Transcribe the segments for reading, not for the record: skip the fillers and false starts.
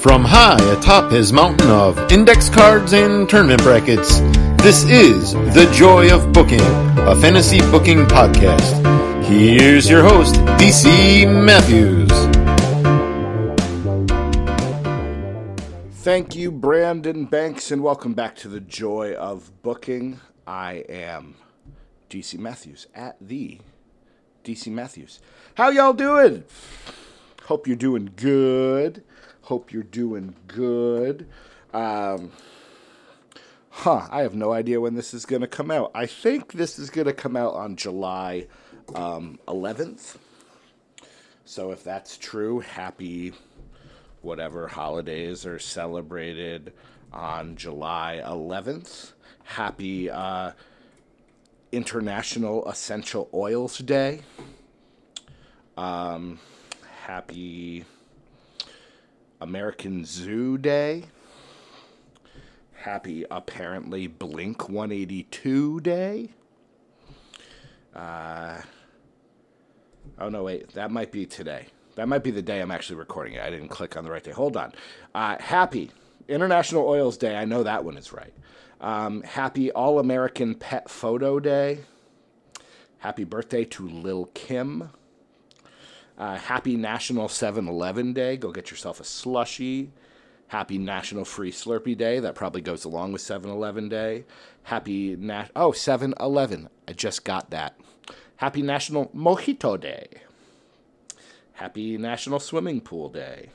From high atop his mountain of index cards and tournament brackets, this is The Joy of Booking, a fantasy booking podcast. Here's your host, DC Matthews. Thank you, Brandon Banks, and welcome back to The Joy of Booking. I am DC Matthews at the DC Matthews. How y'all doing? Hope you're doing good. I have no idea when this is going to come out. I think this is going to come out on July 11th. So if that's true, happy whatever holidays are celebrated on July 11th. Happy International Essential Oils Day. Happy American Zoo Day. Happy, apparently, Blink 182 Day. That might be today. That might be the day I'm actually recording it. I didn't click on the right day. Hold on. Happy International Oils Day. I know that one is right. Happy All-American Pet Photo Day. Happy birthday to Lil' Kim. Happy National 7-Eleven Day. Go get yourself a slushie. Happy National Free Slurpee Day. That probably goes along with 7-Eleven Day. Happy 7-Eleven. I just got that. Happy National Mojito Day. Happy National Swimming Pool Day.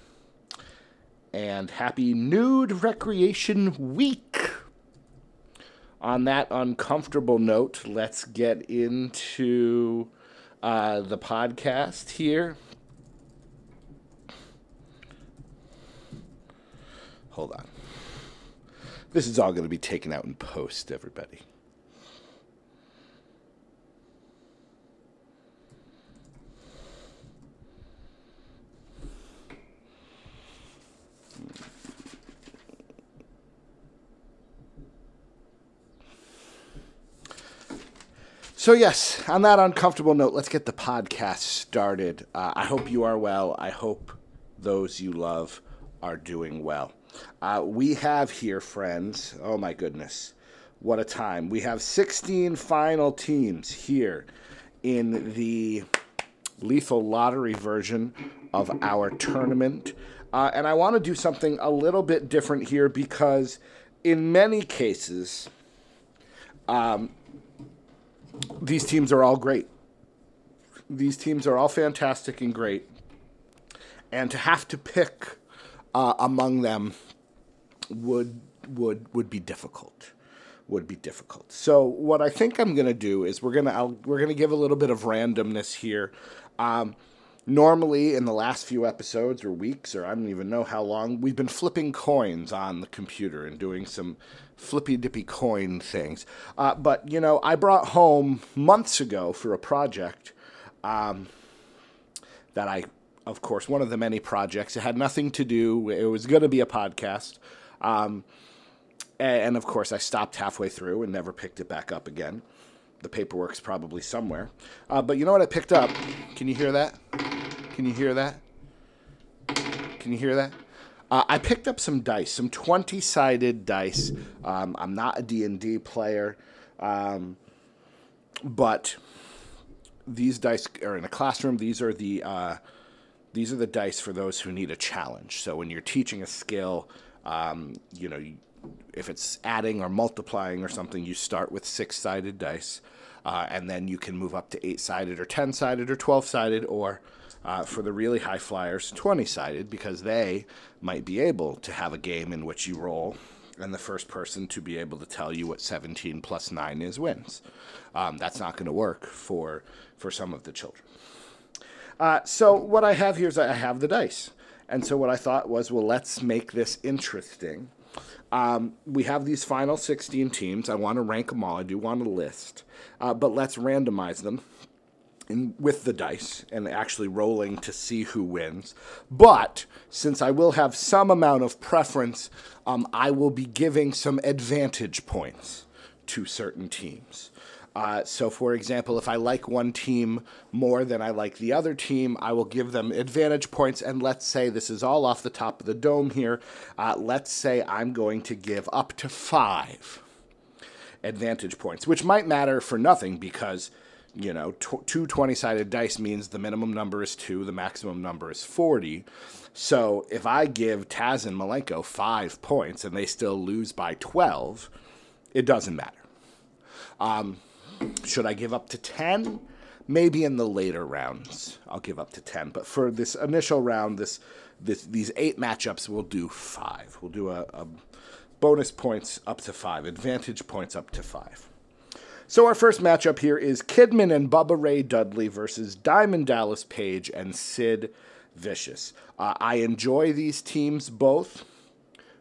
And Happy Nude Recreation Week. On that uncomfortable note, let's get into the podcast here. Hold on. This is all going to be taken out in post, everybody. So yes, on that uncomfortable note, let's get the podcast started. I hope you are well. I hope those you love are doing well. We have here, friends, oh my goodness, what a time. We have 16 final teams here in the Lethal Lottery version of our tournament. And I want to do something a little bit different here because in many cases, these teams are all great. These teams are all fantastic and great. And to have to pick among them would be difficult. Would be difficult. So what I think I'm going to do is we're gonna give a little bit of randomness here. Normally in the last few episodes or weeks or I don't even know how long, we've been flipping coins on the computer and doing some flippy-dippy coin things. But, you know, I brought home months ago for a project that I, of course, one of the many projects. It had nothing to do. It was going to be a podcast. And, of course, I stopped halfway through and never picked it back up again. The paperwork's probably somewhere. But you know what I picked up? Can you hear that? Can you hear that? Can you hear that? I picked up some dice, some 20-sided dice. I'm not a D&D player, but these dice are in a classroom. These are the dice for those who need a challenge. So when you're teaching a skill, you know, if it's adding or multiplying or something, you start with 6-sided dice, and then you can move up to 8-sided or 10-sided or 12-sided or... for the really high flyers, 20-sided, because they might be able to have a game in which you roll, and the first person to be able to tell you what 17 plus 9 is wins. That's not going to work for some of the children. So what I have here is I have the dice. And so what I thought was, well, let's make this interesting. We have these final 16 teams. I want to rank them all. I do want a list. But let's randomize them. With the dice and actually rolling to see who wins. But since I will have some amount of preference, I will be giving some advantage points to certain teams. So, for example, if I like one team more than I like the other team, I will give them advantage points. And let's say, this is all off the top of the dome here, let's say I'm going to give up to 5 advantage points, which might matter for nothing because, you know, two 20-sided dice means the minimum number is 2, the maximum number is 40. So if I give Taz and Malenko 5 points and they still lose by 12, it doesn't matter. Should I give up to 10? Maybe in the later rounds I'll give up to 10. But for this initial round, these 8 matchups, we'll do 5. We'll do a bonus points up to 5, advantage points up to 5. So our first matchup here is Kidman and Bubba Ray Dudley versus Diamond Dallas Page and Sid Vicious. I enjoy these teams both.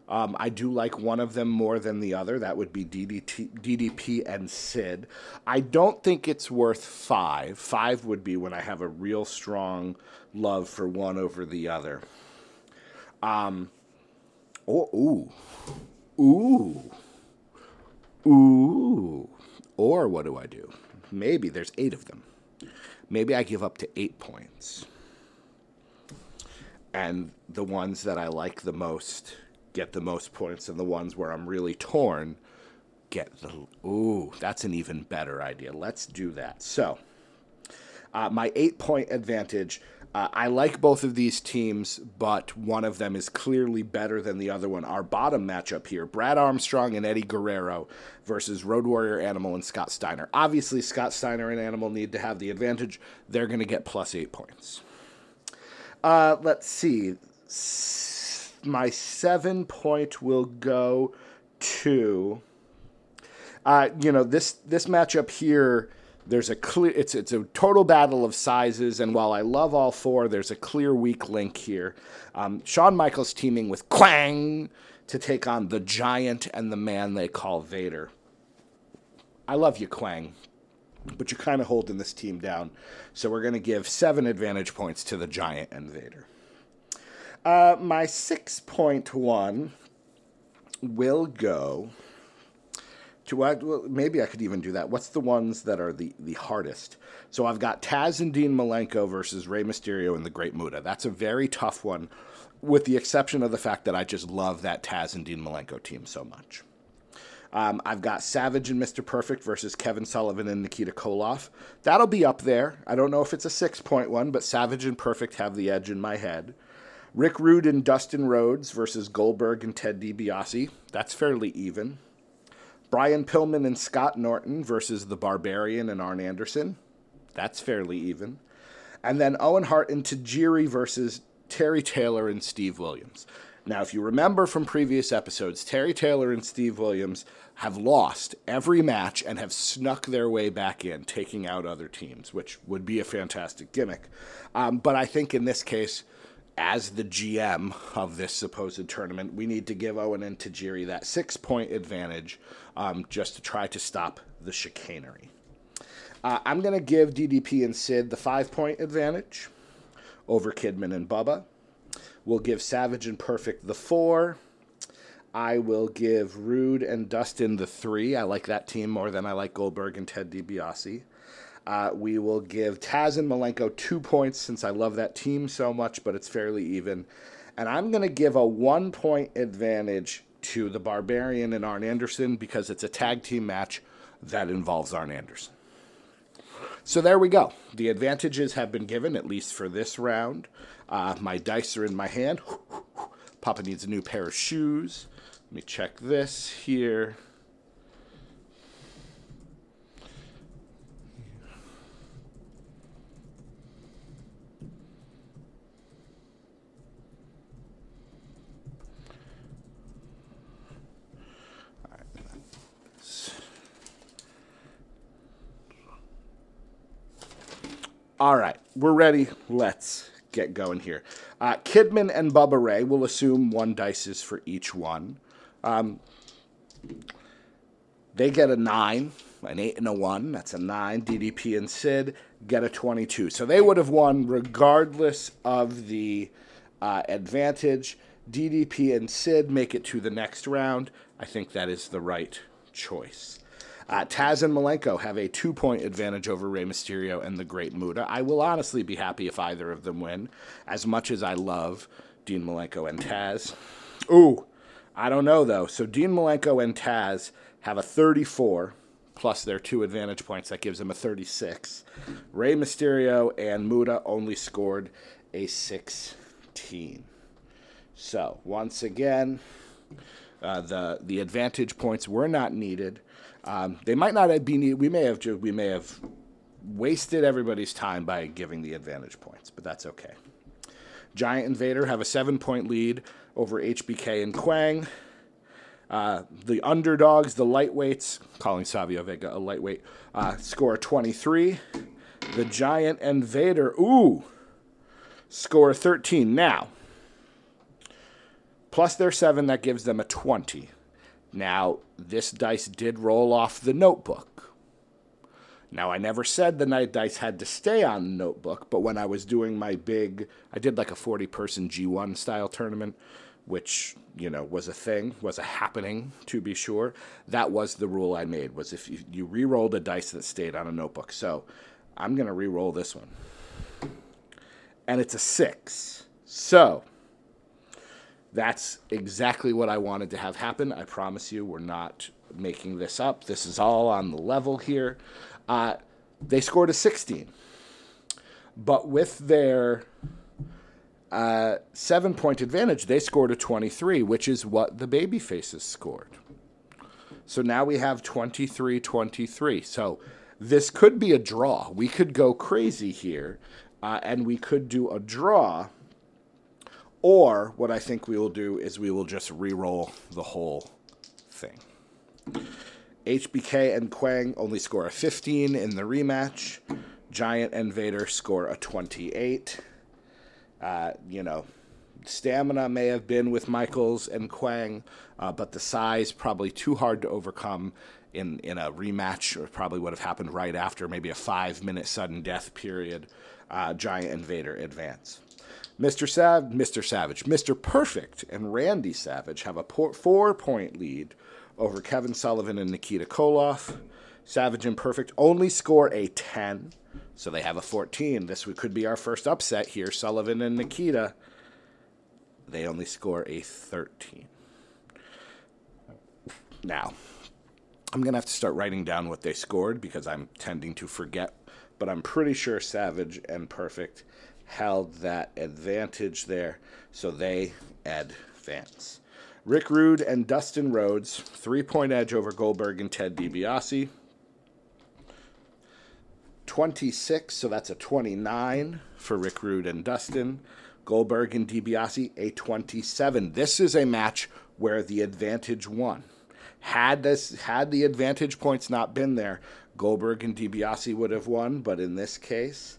I do like one of them more than the other. That would be DDP and Sid. I don't think it's worth 5. 5 would be when I have a real strong love for one over the other. Or what do I do? Maybe there's 8 of them. Maybe I give up to 8 points. And the ones that I like the most get the most points, and the ones where I'm really torn get the... Ooh, that's an even better idea. Let's do that. So, my 8-point advantage. I like both of these teams, but one of them is clearly better than the other one. Our bottom matchup here, Brad Armstrong and Eddie Guerrero versus Road Warrior Animal and Scott Steiner. Obviously, Scott Steiner and Animal need to have the advantage. They're going to get plus 8 points. Let's see. My 7-point will go to, this matchup here. There's a clear, it's a total battle of sizes, and while I love all 4, there's a clear weak link here. Shawn Michaels teaming with Quang to take on the giant and the man they call Vader. I love you, Quang, but you're kind of holding this team down, so we're going to give 7 advantage points to the giant and Vader. My 6.1 will go to what? Well, maybe I could even do that. What's the ones that are the hardest? So I've got Taz and Dean Malenko versus Rey Mysterio and the Great Muta. That's a very tough one, with the exception of the fact that I just love that Taz and Dean Malenko team so much. I've got Savage and Mr. Perfect versus Kevin Sullivan and Nikita Koloff. That'll be up there. I don't know if it's a 6.1, but Savage and Perfect have the edge in my head. Rick Rude and Dustin Rhodes versus Goldberg and Ted DiBiase. That's fairly even. Brian Pillman and Scott Norton versus The Barbarian and Arn Anderson. That's fairly even. And then Owen Hart and Tajiri versus Terry Taylor and Steve Williams. Now, if you remember from previous episodes, Terry Taylor and Steve Williams have lost every match and have snuck their way back in, taking out other teams, which would be a fantastic gimmick. But I think in this case, as the GM of this supposed tournament, we need to give Owen and Tajiri that 6-point advantage just to try to stop the chicanery. I'm going to give DDP and Sid the 5-point advantage over Kidman and Bubba. We'll give Savage and Perfect the 4. I will give Rude and Dustin the 3. I like that team more than I like Goldberg and Ted DiBiase. We will give Taz and Malenko 2 points since I love that team so much, but it's fairly even. And I'm going to give a 1-point advantage to the Barbarian and Arn Anderson because it's a tag team match that involves Arn Anderson. So there we go. The advantages have been given, at least for this round. My dice are in my hand. Papa needs a new pair of shoes. Let me check this here. All right, we're ready. Let's get going here. Kidman and Bubba Ray, we'll assume 1 dice is for each one. They get a 9, an 8 and a 1. That's a 9. DDP and Sid get a 22. So they would have won regardless of the advantage. DDP and Sid make it to the next round. I think that is the right choice. Taz and Malenko have a 2-point advantage over Rey Mysterio and the Great Muta. I will honestly be happy if either of them win, as much as I love Dean Malenko and Taz. Ooh, I don't know, though. So Dean Malenko and Taz have a 34, plus their 2 advantage points. That gives them a 36. Rey Mysterio and Muta only scored a 16. So, once again, the advantage points were not needed. They might not be needed. We may have wasted everybody's time by giving the advantage points, but that's okay. Giant and Vader have a 7-point lead over HBK and Quang. The underdogs, the lightweights, calling Savio Vega a lightweight, score 23. The Giant and Vader, score 13. Now, plus their 7, that gives them a 20. Now, this dice did roll off the notebook. Now, I never said the night dice had to stay on the notebook, but when I was doing my big, I did like a 40-person G1 style tournament, which, you know, was a thing, was a happening, to be sure. That was the rule I made, was if you re-rolled a dice that stayed on a notebook. So I'm going to re-roll this one. And it's a 6. So that's exactly what I wanted to have happen. I promise you, we're not making this up. This is all on the level here. They scored a 16. But with their 7-point advantage, they scored a 23, which is what the baby faces scored. So now we have 23-23. So this could be a draw. We could go crazy here, and we could do a draw. Or what I think we will do is we will just re-roll the whole thing. HBK and Quang only score a 15 in the rematch. Giant and Vader score a 28. You know, stamina may have been with Michaels and Quang, but the size probably too hard to overcome in a rematch. Or probably would have happened right after, maybe a 5-minute sudden death period. Giant and Vader advance. Mr. Perfect and Randy Savage have a 4-point lead over Kevin Sullivan and Nikita Koloff. Savage and Perfect only score a 10, so they have a 14. This could be our first upset here. Sullivan and Nikita, they only score a 13. Now, I'm going to have to start writing down what they scored because I'm tending to forget, but I'm pretty sure Savage and Perfect held that advantage there, so they advance. Rick Rude and Dustin Rhodes, 3-point edge over Goldberg and Ted DiBiase. 26, so that's a 29 for Rick Rude and Dustin. Goldberg and DiBiase, a 27. This is a match where the advantage won. Had the advantage points not been there, Goldberg and DiBiase would have won, but in this case,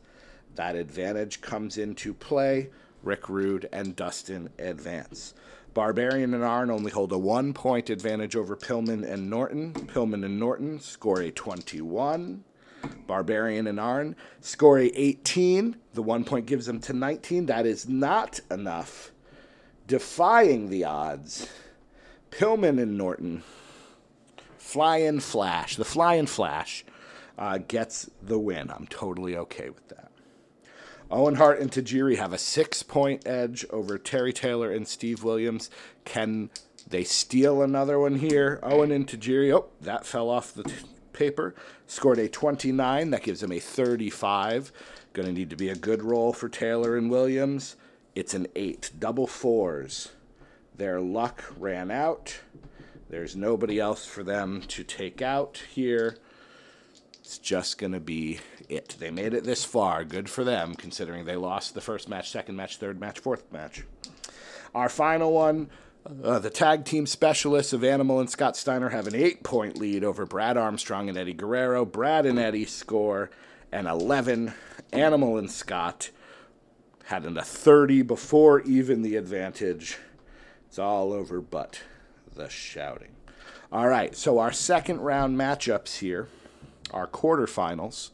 that advantage comes into play. Rick Rude and Dustin advance. Barbarian and Arn only hold a 1-point advantage over Pillman and Norton. Pillman and Norton score a 21. Barbarian and Arn score a 18. The 1 point gives them to 19. That is not enough. Defying the odds, Pillman and Norton, Flying Flash. The Flying Flash gets the win. I'm totally okay with that. Owen Hart and Tajiri have a 6-point edge over Terry Taylor and Steve Williams. Can they steal another one here? Owen and Tajiri, that fell off the paper. Scored a 29. That gives them a 35. Going to need to be a good roll for Taylor and Williams. It's an 8. Double 4s. Their luck ran out. There's nobody else for them to take out here. It's just going to be it. They made it this far. Good for them, considering they lost the first match, second match, third match, fourth match. Our final one, the tag team specialists of Animal and Scott Steiner have an 8-point lead over Brad Armstrong and Eddie Guerrero. Brad and Eddie score an 11. Animal and Scott had a 30 before even the advantage. It's all over but the shouting. All right, so our second round matchups here. Our quarterfinals,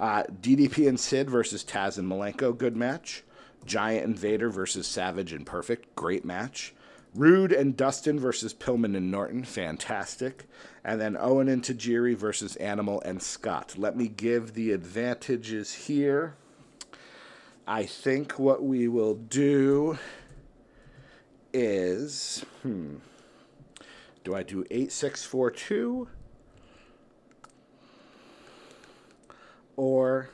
DDP and Sid versus Taz and Malenko, good match. Giant and Vader versus Savage and Perfect, great match. Rude and Dustin versus Pillman and Norton, fantastic. And then Owen and Tajiri versus Animal and Scott. Let me give the advantages here. I think what we will do is, do I do 8, 6, 4, 2? Or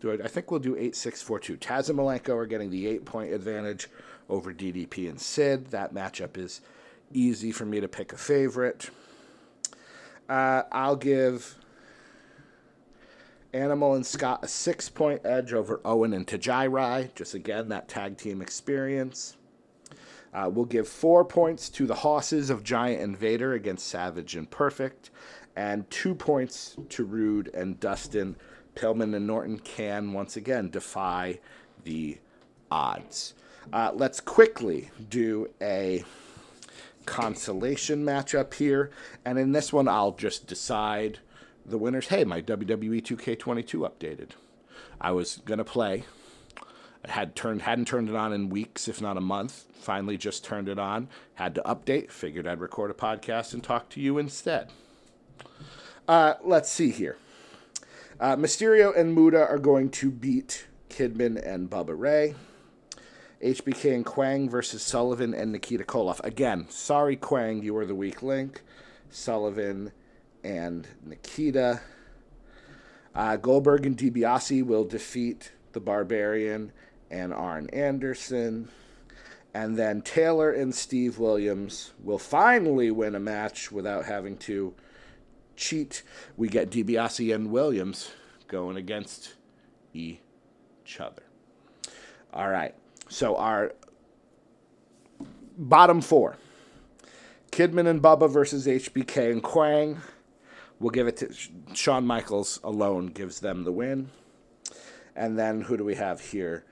do I think we'll do 8, 6, 4, 2. Taz and Malenko are getting the 8-point advantage over DDP and Sid. That matchup is easy for me to pick a favorite. I'll give Animal and Scott a 6-point edge over Owen and Tajiri. Just again, that tag team experience. We'll give 4 points to the Hosses of Giant and Vader against Savage and Perfect. And 2 points to Rude and Dustin. Pillman and Norton can, once again, defy the odds. Let's quickly do a consolation matchup here. And in this one, I'll just decide the winners. Hey, my WWE 2K22 updated. I was going to play. I hadn't turned it on in weeks, if not a month. Finally just turned it on. Had to update. Figured I'd record a podcast and talk to you instead. Let's see here. Mysterio and Muda are going to beat Kidman and Bubba Ray. HBK and Quang versus Sullivan and Nikita Koloff. Again, sorry, Quang, you were the weak link. Sullivan and Nikita. Goldberg and DiBiase will defeat the Barbarian and Arn Anderson. And then Taylor and Steve Williams will finally win a match without having to cheat. We get DiBiase and Williams going against each other. All right. So our bottom four, Kidman and Bubba versus HBK and Quang. We'll give it to Shawn Michaels alone gives them the win. And then who do we have here?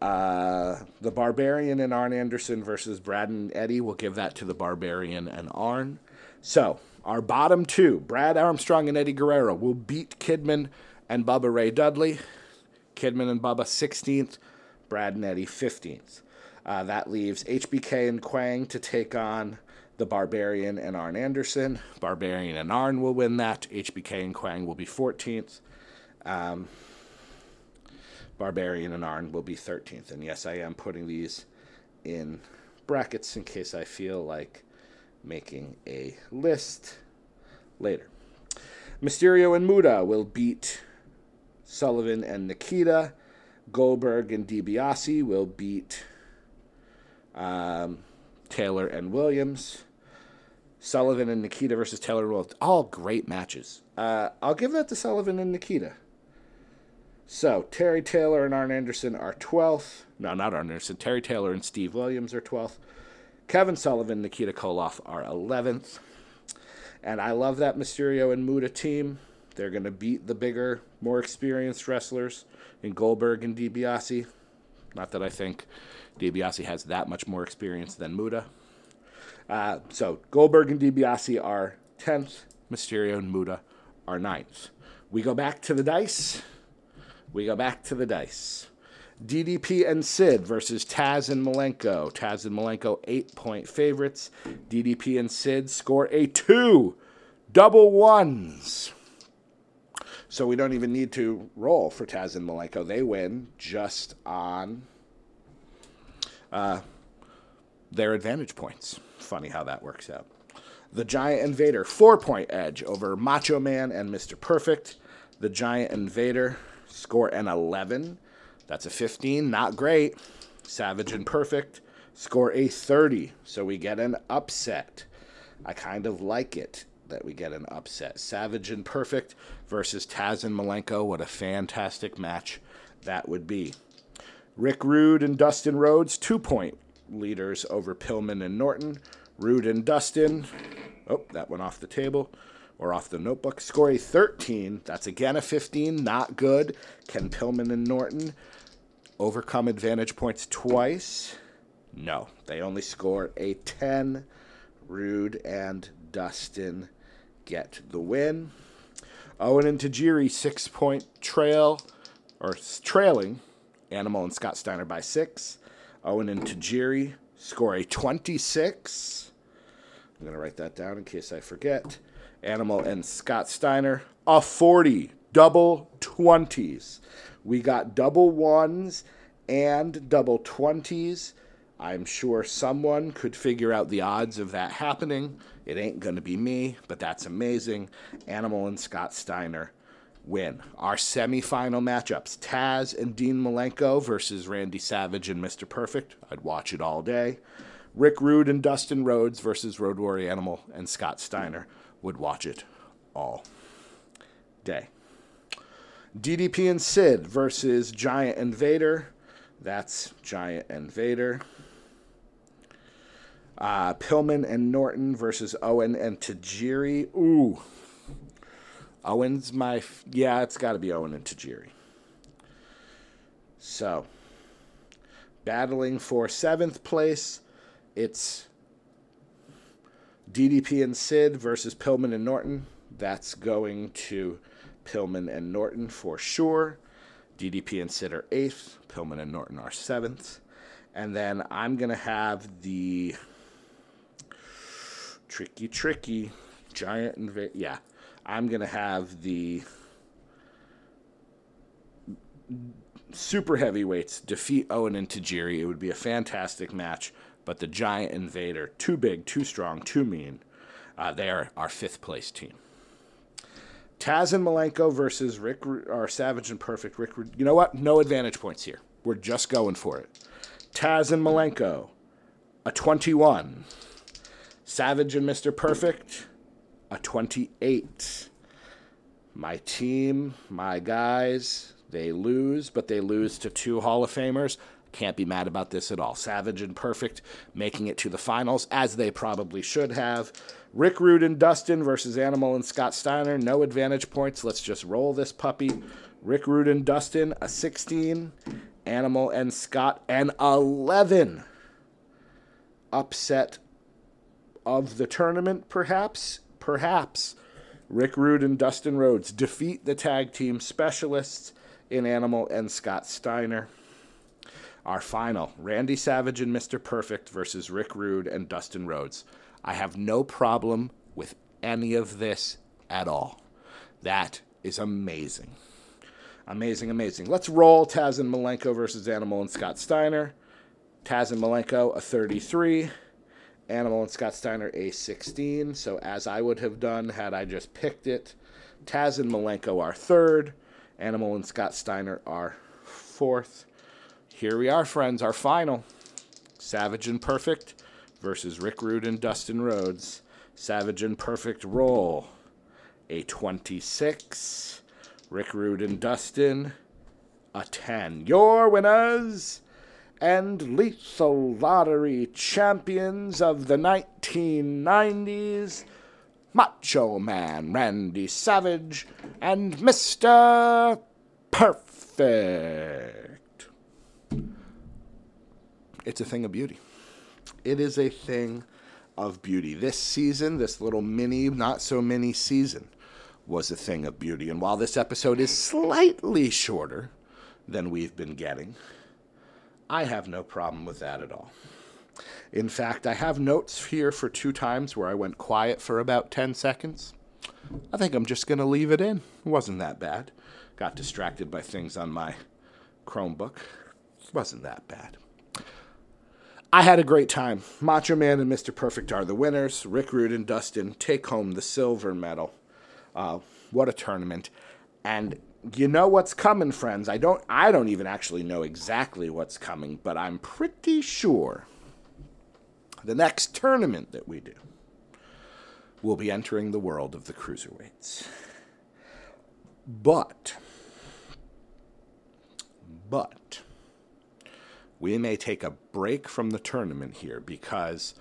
The Barbarian and Arn Anderson versus Brad and Eddie. We'll give that to the Barbarian and Arn. So our bottom two, Brad Armstrong and Eddie Guerrero, will beat Kidman and Bubba Ray Dudley. Kidman and Bubba 16th. Brad and Eddie 15th. That leaves HBK and Quang to take on the Barbarian and Arn Anderson. Barbarian and Arn will win that. HBK and Quang will be 14th. Barbarian and Arn will be 13th. And yes, I am putting these in brackets in case I feel like making a list later. Mysterio and Muda will beat Sullivan and Nikita. Goldberg and DiBiase will beat Taylor and Williams. Sullivan and Nikita versus Taylor and Williams. All great matches. I'll give that to Sullivan and Nikita. So, Terry Taylor and Arn Anderson are 12th. No, not Arn Anderson. Terry Taylor and Steve Williams are 12th. Kevin Sullivan and Nikita Koloff are 11th. And I love that Mysterio and Muda team. They're going to beat the bigger, more experienced wrestlers in Goldberg and DiBiase. Not that I think DiBiase has that much more experience than Muda. So Goldberg and DiBiase are 10th. Mysterio and Muda are 9th. We go back to the dice. DDP and Sid versus Taz and Malenko. Taz and Malenko, 8-point favorites. DDP and Sid score a 2. Double ones. So we don't even need to roll for Taz and Malenko. They win just on their advantage points. Funny how that works out. The Giant and Vader, 4-point edge over Macho Man and Mr. Perfect. The Giant and Vader score an 11. That's a 15. Not great. Savage and Perfect score a 30. So we get an upset. I kind of like it that we get an upset. Savage and Perfect versus Taz and Malenko. What a fantastic match that would be. Rick Rude and Dustin Rhodes, 2-point leaders over Pillman and Norton. Rude and Dustin, oh, that went off the table or off the notebook, score a 13. That's again a 15, not good. Can Pillman and Norton overcome advantage points twice? No, they only score a 10. Rude and Dustin get the win. Owen and Tajiri, 6-point trailing Animal and Scott Steiner by 6. Owen and Tajiri Score a 26. I'm going to write that down in case I forget. Animal and Scott Steiner. A 40. Double 20s. We got double ones and double 20s. I'm sure someone could figure out the odds of that happening. It ain't going to be me, but that's amazing. Animal and Scott Steiner win. Our semifinal matchups, Taz and Dean Malenko versus Randy Savage and Mr. Perfect. I'd watch it all day. Rick Rude and Dustin Rhodes versus Road Warrior Animal and Scott Steiner. Would watch it all day. DDP and Sid versus Giant and Vader. That's Giant and Vader. Pillman and Norton versus Owen and Tajiri. Ooh. Owen's my... yeah, it's got to be Owen and Tajiri. So, battling for 7th place, it's DDP and Sid versus Pillman and Norton. That's going to Pillman and Norton for sure. DDP and Sid are 8th. Pillman and Norton are 7th. And then I'm going to have the tricky Giant and Vader. Yeah. I'm going to have the super heavyweights defeat Owen and Tajiri. It would be a fantastic match, but the Giant and Vader, too big, too strong, too mean. They are our 5th place team. Taz and Malenko versus Savage and Perfect. Rick, you know what? No advantage points here. We're just going for it. Taz and Malenko, a 21. Savage and Mr. Perfect, a 28. My team, my guys, they lose, but they lose to 2 Hall of Famers. Can't be mad about this at all. Savage and Perfect making it to the finals, as they probably should have. Rick Rude and Dustin versus Animal and Scott Steiner. No advantage points. Let's just roll this puppy. Rick Rude and Dustin, a 16. Animal and Scott, an 11. Upset of the tournament, perhaps. Perhaps. Rick Rude and Dustin Rhodes defeat the tag team specialists in Animal and Scott Steiner. Our final, Randy Savage and Mr. Perfect versus Rick Rude and Dustin Rhodes. I have no problem with any of this at all. That is amazing. Amazing, amazing. Let's roll Taz and Malenko versus Animal and Scott Steiner. Taz and Malenko, a 33. Animal and Scott Steiner, a 16. So as I would have done had I just picked it, Taz and Malenko are 3rd. Animal and Scott Steiner are 4th. Here we are, friends, our final. Savage and Perfect versus Rick Rude and Dustin Rhodes. Savage and Perfect roll a 26. Rick Rude and Dustin a 10. Your winners and Lethal Lottery champions of the 1990s, Macho Man Randy Savage and Mr. Perfect. It's a thing of beauty. It is a thing of beauty. This season, this little mini, not so mini season, was a thing of beauty. And while this episode is slightly shorter than we've been getting, I have no problem with that at all. In fact, I have notes here for 2 times where I went quiet for about 10 seconds. I think I'm just going to leave it in. It wasn't that bad. Got distracted by things on my Chromebook. It wasn't that bad. I had a great time. Macho Man and Mr. Perfect are the winners. Rick Rude and Dustin take home the silver medal. What a tournament. And you know what's coming, friends. I don't even actually know exactly what's coming, but I'm pretty sure the next tournament that we do will be entering the world of the cruiserweights. But... we may take a break from the tournament here because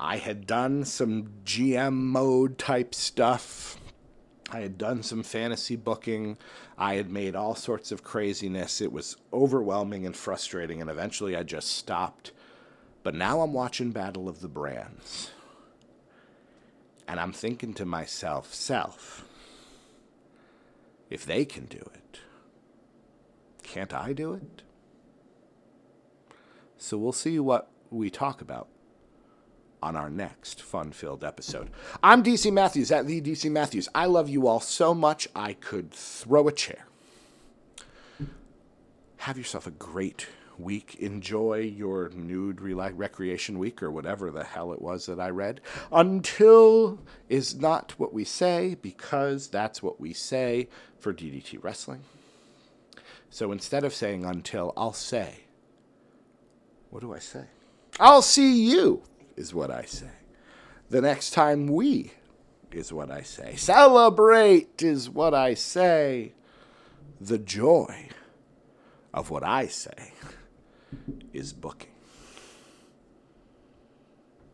I had done some GM mode type stuff. I had done some fantasy booking. I had made all sorts of craziness. It was overwhelming and frustrating, and eventually I just stopped. But now I'm watching Battle of the Brands. And I'm thinking to myself, if they can do it, can't I do it? So we'll see what we talk about on our next fun-filled episode. I'm DC Matthews, at the DC Matthews. I love you all so much, I could throw a chair. Have yourself a great week. Enjoy your nude recreation week or whatever the hell it was that I read. Until is not what we say, because that's what we say for DDT Wrestling. So instead of saying until, I'll say, what do I say? I'll see you is what I say. The next time we is what I say. Celebrate is what I say. The joy of what I say is booking.